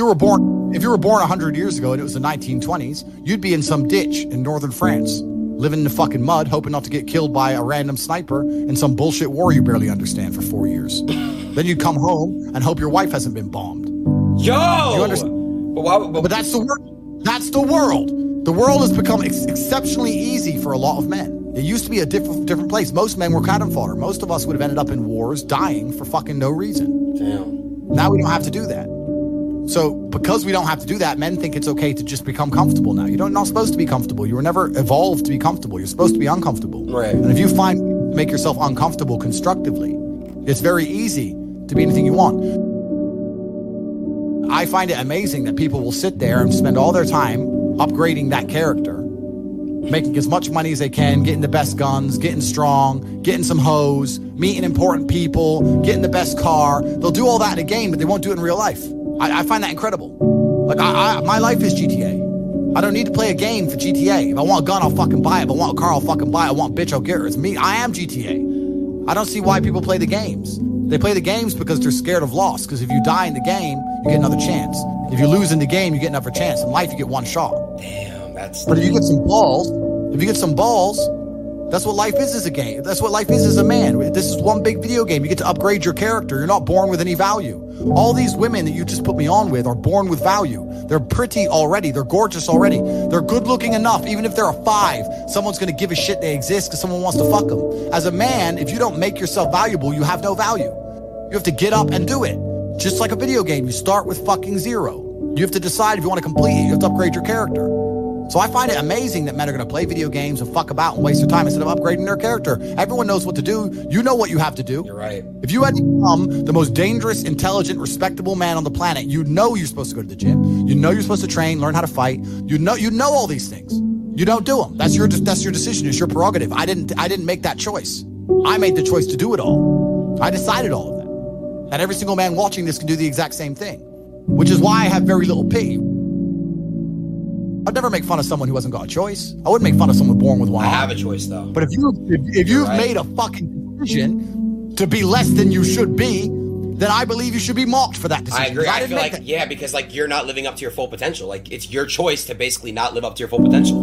If you were born 100 years ago and it was the 1920s, you'd be in some ditch in northern France, living in the fucking mud, hoping not to get killed by a random sniper and some bullshit war you barely understand for 4 years. Then you'd come home and hope your wife hasn't been bombed. Yo! You understand? But that's the world. That's the world. The world has become exceptionally easy for a lot of men. It used to be a different place. Most men were cannon fodder. Most of us would have ended up in wars dying for fucking no reason. Damn. Now we don't have to do that. So because we don't have to do that, men think it's okay to just become comfortable now. You're not supposed to be comfortable. You were never evolved to be comfortable. You're supposed to be uncomfortable. Right. And if you find make yourself uncomfortable constructively, it's very easy to be anything you want. I find it amazing that people will sit there and spend all their time upgrading that character, making as much money as they can, getting the best guns, getting strong, getting some hoes, meeting important people, getting the best car. They'll do all that in a game, but they won't do it in real life. I find that incredible. Like, my life is GTA. I don't need to play a game for GTA. If I want a gun, I'll fucking buy it. If I want a car, I'll fucking buy it. I want a bitch, I'll get her. It's me. I am GTA. I don't see why people play the games. They play the games because they're scared of loss. Because if you die in the game, you get another chance. If you lose in the game, you get another chance. In life, you get one shot. Damn, that's... But if you get some balls... That's what life is as a game. That's what life is as a man. This is one big video game. You get to upgrade your character. You're not born with any value. All these women that you just put me on with are born with value. They're pretty already. They're gorgeous already. They're good looking enough. Even if they're a 5, someone's going to give a shit they exist because someone wants to fuck them. As a man, if you don't make yourself valuable, you have no value. You have to get up and do it. Just like a video game. You start with fucking 0. You have to decide if you want to complete it. You have to upgrade your character. So I find it amazing that men are going to play video games and fuck about and waste their time instead of upgrading their character. Everyone knows what to do. You know what you have to do. You're right. If you had to become the most dangerous, intelligent, respectable man on the planet, you know you're supposed to go to the gym. You know you're supposed to train, learn how to fight. You know all these things. You don't do them. That's your decision. It's your prerogative. I didn't make that choice. I made the choice to do it all. I decided all of that. And every single man watching this can do the exact same thing, which is why I have very little pity. I'd never make fun of someone who hasn't got a choice. I wouldn't make fun of someone born with one. I have a choice, though. But if you've made a fucking decision to be less than you should be, then I believe you should be mocked for that decision. I agree. I feel like that. Yeah, because like you're not living up to your full potential. Like it's your choice to basically not live up to your full potential.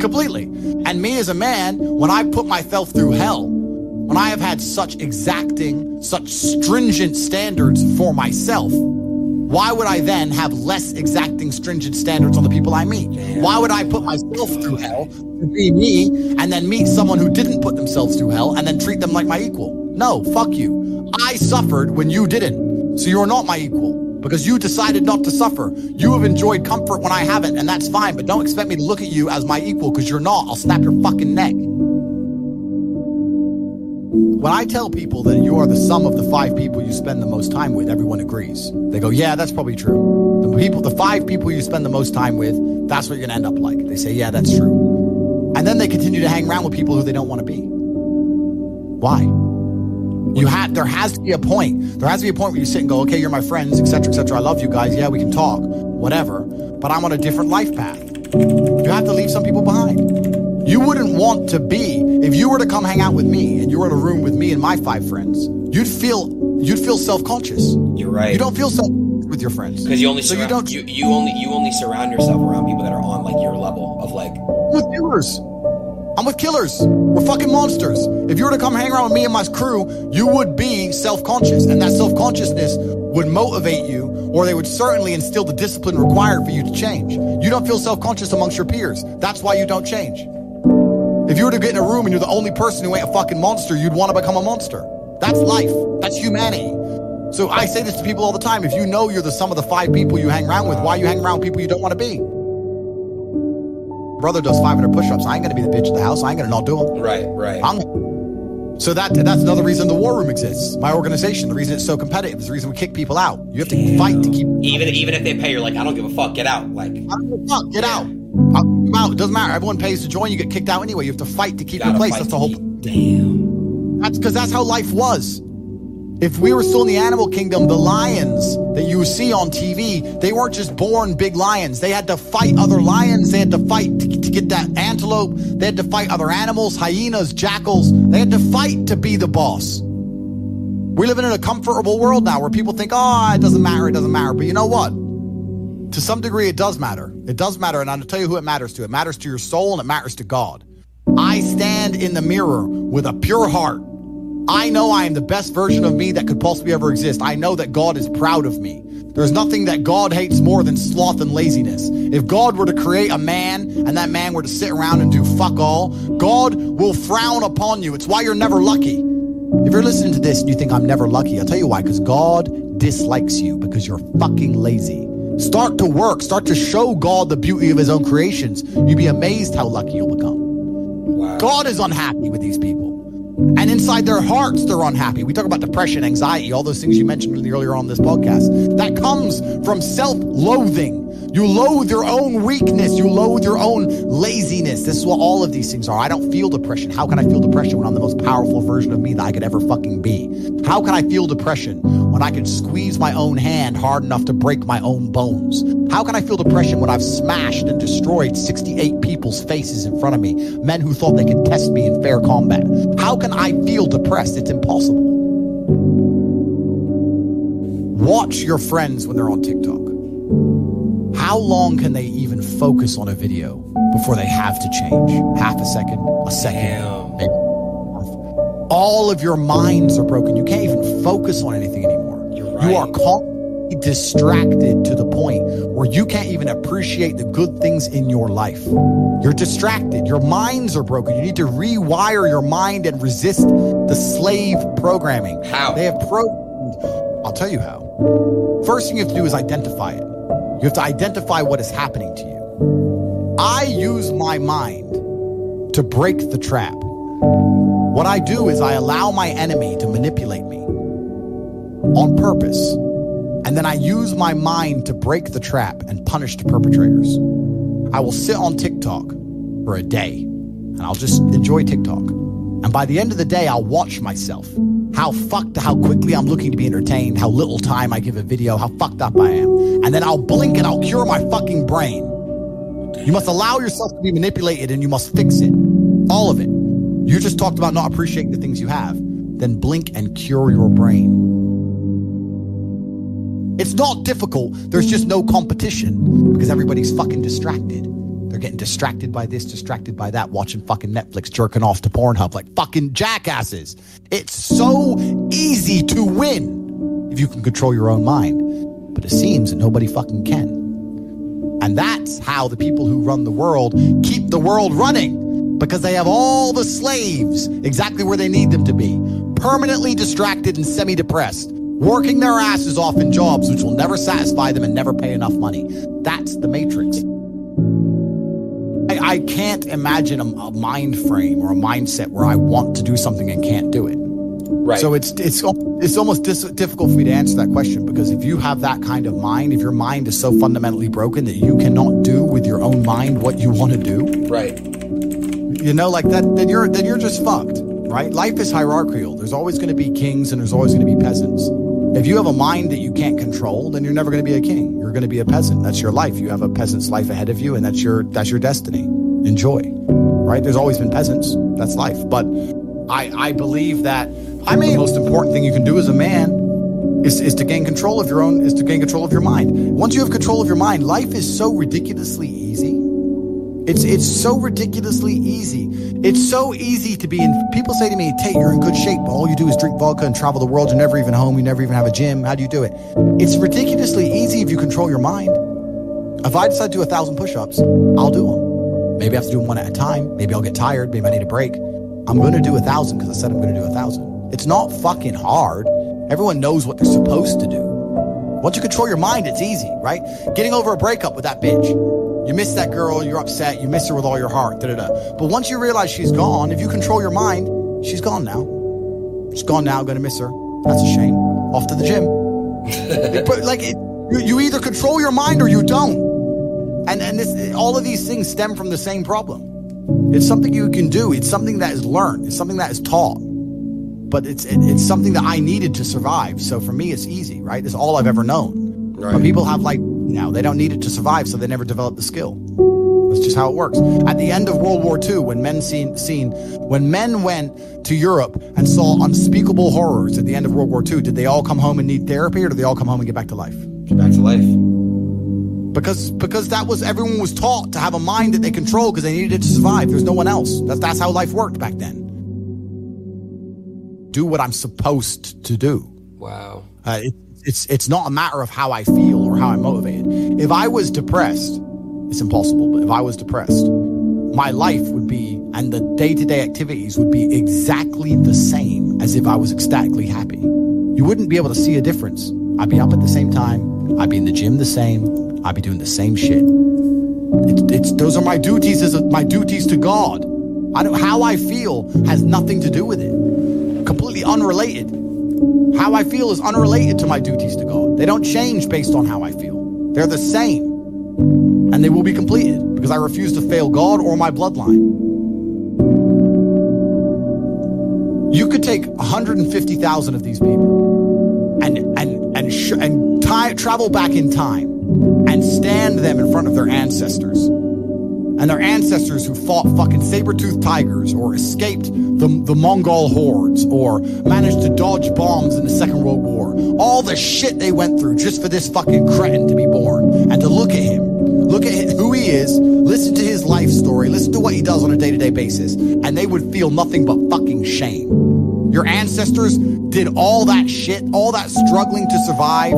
Completely. And me as a man, when I put myself through hell, when I have had such exacting, such stringent standards for myself, why would I then have less exacting, stringent standards on the people I meet? Why would I put myself through hell to be me and then meet someone who didn't put themselves through hell and then treat them like my equal? No, fuck you. I suffered when you didn't. So you're not my equal because you decided not to suffer. You have enjoyed comfort when I haven't, and that's fine. But don't expect me to look at you as my equal because you're not. I'll snap your fucking neck. When I tell people that you are the sum of the 5 people you spend the most time with, everyone agrees. They go, yeah, that's probably true. The five people you spend the most time with, that's what you're going to end up like. They say, yeah, that's true. And then they continue to hang around with people who they don't want to be. Why? There has to be a point. There has to be a point where you sit and go, okay, you're my friends, etc., etc. I love you guys. Yeah, we can talk, whatever. But I'm on a different life path. You have to leave some people behind. You wouldn't want to be, if you were to come hang out with me and you were in a room with me and my 5 friends, you'd feel self-conscious. You're right. You don't feel self-conscious with your friends. Because you only surround yourself around people that are on like your level of like... I'm with killers. We're fucking monsters. If you were to come hang around with me and my crew, you would be self-conscious. And that self-consciousness would motivate you, or they would certainly instill the discipline required for you to change. You don't feel self-conscious amongst your peers. That's why you don't change. If you were to get in a room and you're the only person who ain't a fucking monster, you'd want to become a monster. That's life. That's humanity. So I say this to people all the time. If you know you're the sum of the 5 people you hang around with, why you hang around people you don't want to be? Brother does 500 push-ups. I ain't going to be the bitch of the house. I ain't going to not do them. Right. So that's another reason the war room exists. My organization, the reason it's so competitive is the reason we kick people out. You have to fight to keep... Even if they pay, you're like, I don't give a fuck. Get out. Like, I don't give a fuck. Get out. I'll kick you out. It doesn't matter. Everyone pays to join. You get kicked out anyway. You have to fight to keep your place. That's the whole... Damn. That's because that's how life was. If we were still in the animal kingdom, the lions that you see on TV, they weren't just born big lions. They had to fight other lions. They had to fight to get that antelope. They had to fight other animals, hyenas, jackals. They had to fight to be the boss. We live in a comfortable world now where people think, oh, it doesn't matter, but you know what? To some degree, it does matter. It does matter, and I'll tell you who it matters to. It matters to your soul, and it matters to God. I stand in the mirror with a pure heart. I know I am the best version of me that could possibly ever exist. I know that God is proud of me. There's nothing that God hates more than sloth and laziness. If God were to create a man and that man were to sit around and do fuck all, God will frown upon you. It's why you're never lucky. If you're listening to this and you think I'm never lucky, I'll tell you why. Because God dislikes you because you're fucking lazy. Start to work. Start to show God the beauty of his own creations. You'd be amazed how lucky you'll become. Wow. God is unhappy with these people. And inside their hearts, they're unhappy. We talk about depression, anxiety, all those things you mentioned earlier on this podcast. That comes from self-loathing. You loathe your own weakness. You loathe your own laziness. This is what all of these things are. I don't feel depression. How can I feel depression when I'm the most powerful version of me that I could ever fucking be? How can I feel depression when I can squeeze my own hand hard enough to break my own bones? How can I feel depression when I've smashed and destroyed 68 people's faces in front of me, men who thought they could test me in fair combat? How can I feel depressed? It's impossible. Watch your friends when they're on TikTok. How long can they even focus on a video before they have to change? Half a second, maybe. All of your minds are broken. You can't even focus on anything anymore. You're right. You are constantly distracted to the point where you can't even appreciate the good things in your life. You're distracted. Your minds are broken. You need to rewire your mind and resist the slave programming. How? They have I'll tell you how. First thing you have to do is identify it. You have to identify what is happening to you. I use my mind to break the trap. What I do is I allow my enemy to manipulate me on purpose. And then I use my mind to break the trap and punish the perpetrators. I will sit on TikTok for a day and I'll just enjoy TikTok. And by the end of the day, I'll watch myself. How quickly I'm looking to be entertained, how little time I give a video, how fucked up I am. And then I'll blink and I'll cure my fucking brain. You must allow yourself to be manipulated and you must fix it. All of it. You just talked about not appreciating the things you have. Then blink and cure your brain. It's not difficult. There's just no competition because everybody's fucking distracted. They're getting distracted by this, distracted by that, watching fucking Netflix, jerking off to Pornhub like fucking jackasses. It's so easy to win if you can control your own mind. But it seems that nobody fucking can. And that's how the people who run the world keep the world running. Because they have all the slaves exactly where they need them to be, permanently distracted and semi-depressed, working their asses off in jobs which will never satisfy them and never pay enough money. That's the matrix. I can't imagine a mind frame or a mindset where I want to do something and can't do it. Right. So it's almost difficult for me to answer that question because if you have that kind of mind, if your mind is so fundamentally broken that you cannot do with your own mind what you want to do. Right. You know, like that, then you're just fucked, right? Life is hierarchical. There's always going to be kings and there's always going to be peasants. If you have a mind that you can't control, then you're never going to be a king. You're going to be a peasant. That's your life. You have a peasant's life ahead of you, and that's your destiny. Enjoy, right? There's always been peasants. That's life. But I believe that the most important thing you can do as a man is to gain control of your own, is to gain control of your mind. Once you have control of your mind, life is so ridiculously easy. It's so ridiculously easy. It's so easy to be in. People say to me, Tate, you're in good shape, but all you do is drink vodka and travel the world. You're never even home. You never even have a gym. How do you do it? It's ridiculously easy if you control your mind. If I decide to do 1,000 push-ups, I'll do them. Maybe I have to do them one at a time. Maybe I'll get tired. Maybe I need a break. I'm going to do 1,000 because I said I'm going to do 1,000. It's not fucking hard. Everyone knows what they're supposed to do. Once you control your mind, it's easy, right? Getting over a breakup with that bitch. You miss that girl, you're upset, you miss her with all your heart, da-da-da. But once you realize she's gone, if you control your mind, she's gone now. She's gone now, gonna miss her. That's a shame. Off to the gym. But you either control your mind or you don't. And this, all of these things stem from the same problem. It's something you can do. It's something that is learned. It's something that is taught. But it's something that I needed to survive. So for me, it's easy, right? It's all I've ever known. Right. But people have, like, you know, they don't need it to survive, so they never develop the skill. It's just how it works. At the end of World War II, when men went to Europe and saw unspeakable horrors at the end of World War II, did they all come home and need therapy, or did they all come home and get back to life? Get back to life. Because that was, everyone was taught to have a mind that they controlled because they needed it to survive. There was no one else. That's how life worked back then. Do what I'm supposed to do. Wow. It's not a matter of how I feel or how I'm motivated. If I was depressed, it's impossible, but if I was depressed, my life would be, and the day-to-day activities would be exactly the same as if I was ecstatically happy. You wouldn't be able to see a difference. I'd be up at the same time. I'd be in the gym the same. I'd be doing the same shit. Those are my duties to God. How I feel has nothing to do with it. Completely unrelated. How I feel is unrelated to my duties to God. They don't change based on how I feel. They're the same. And they will be completed because I refuse to fail God or my bloodline. You could take 150,000 of these people and travel back in time and stand them in front of their ancestors. And their ancestors who fought fucking saber-toothed tigers or escaped the Mongol hordes or managed to dodge bombs in the Second World War. All the shit they went through just for this fucking cretin to be born and to look at him. Look at who he is, listen to his life story, listen to what he does on a day-to-day basis, and they would feel nothing but fucking shame. Your ancestors did all that shit, all that struggling to survive,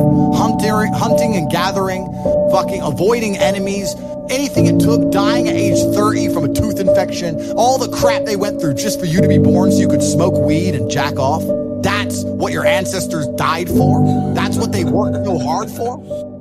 hunting and gathering, fucking avoiding enemies, anything it took, dying at age 30 from a tooth infection, all the crap they went through just for you to be born so you could smoke weed and jack off. That's what your ancestors died for. That's what they worked so hard for.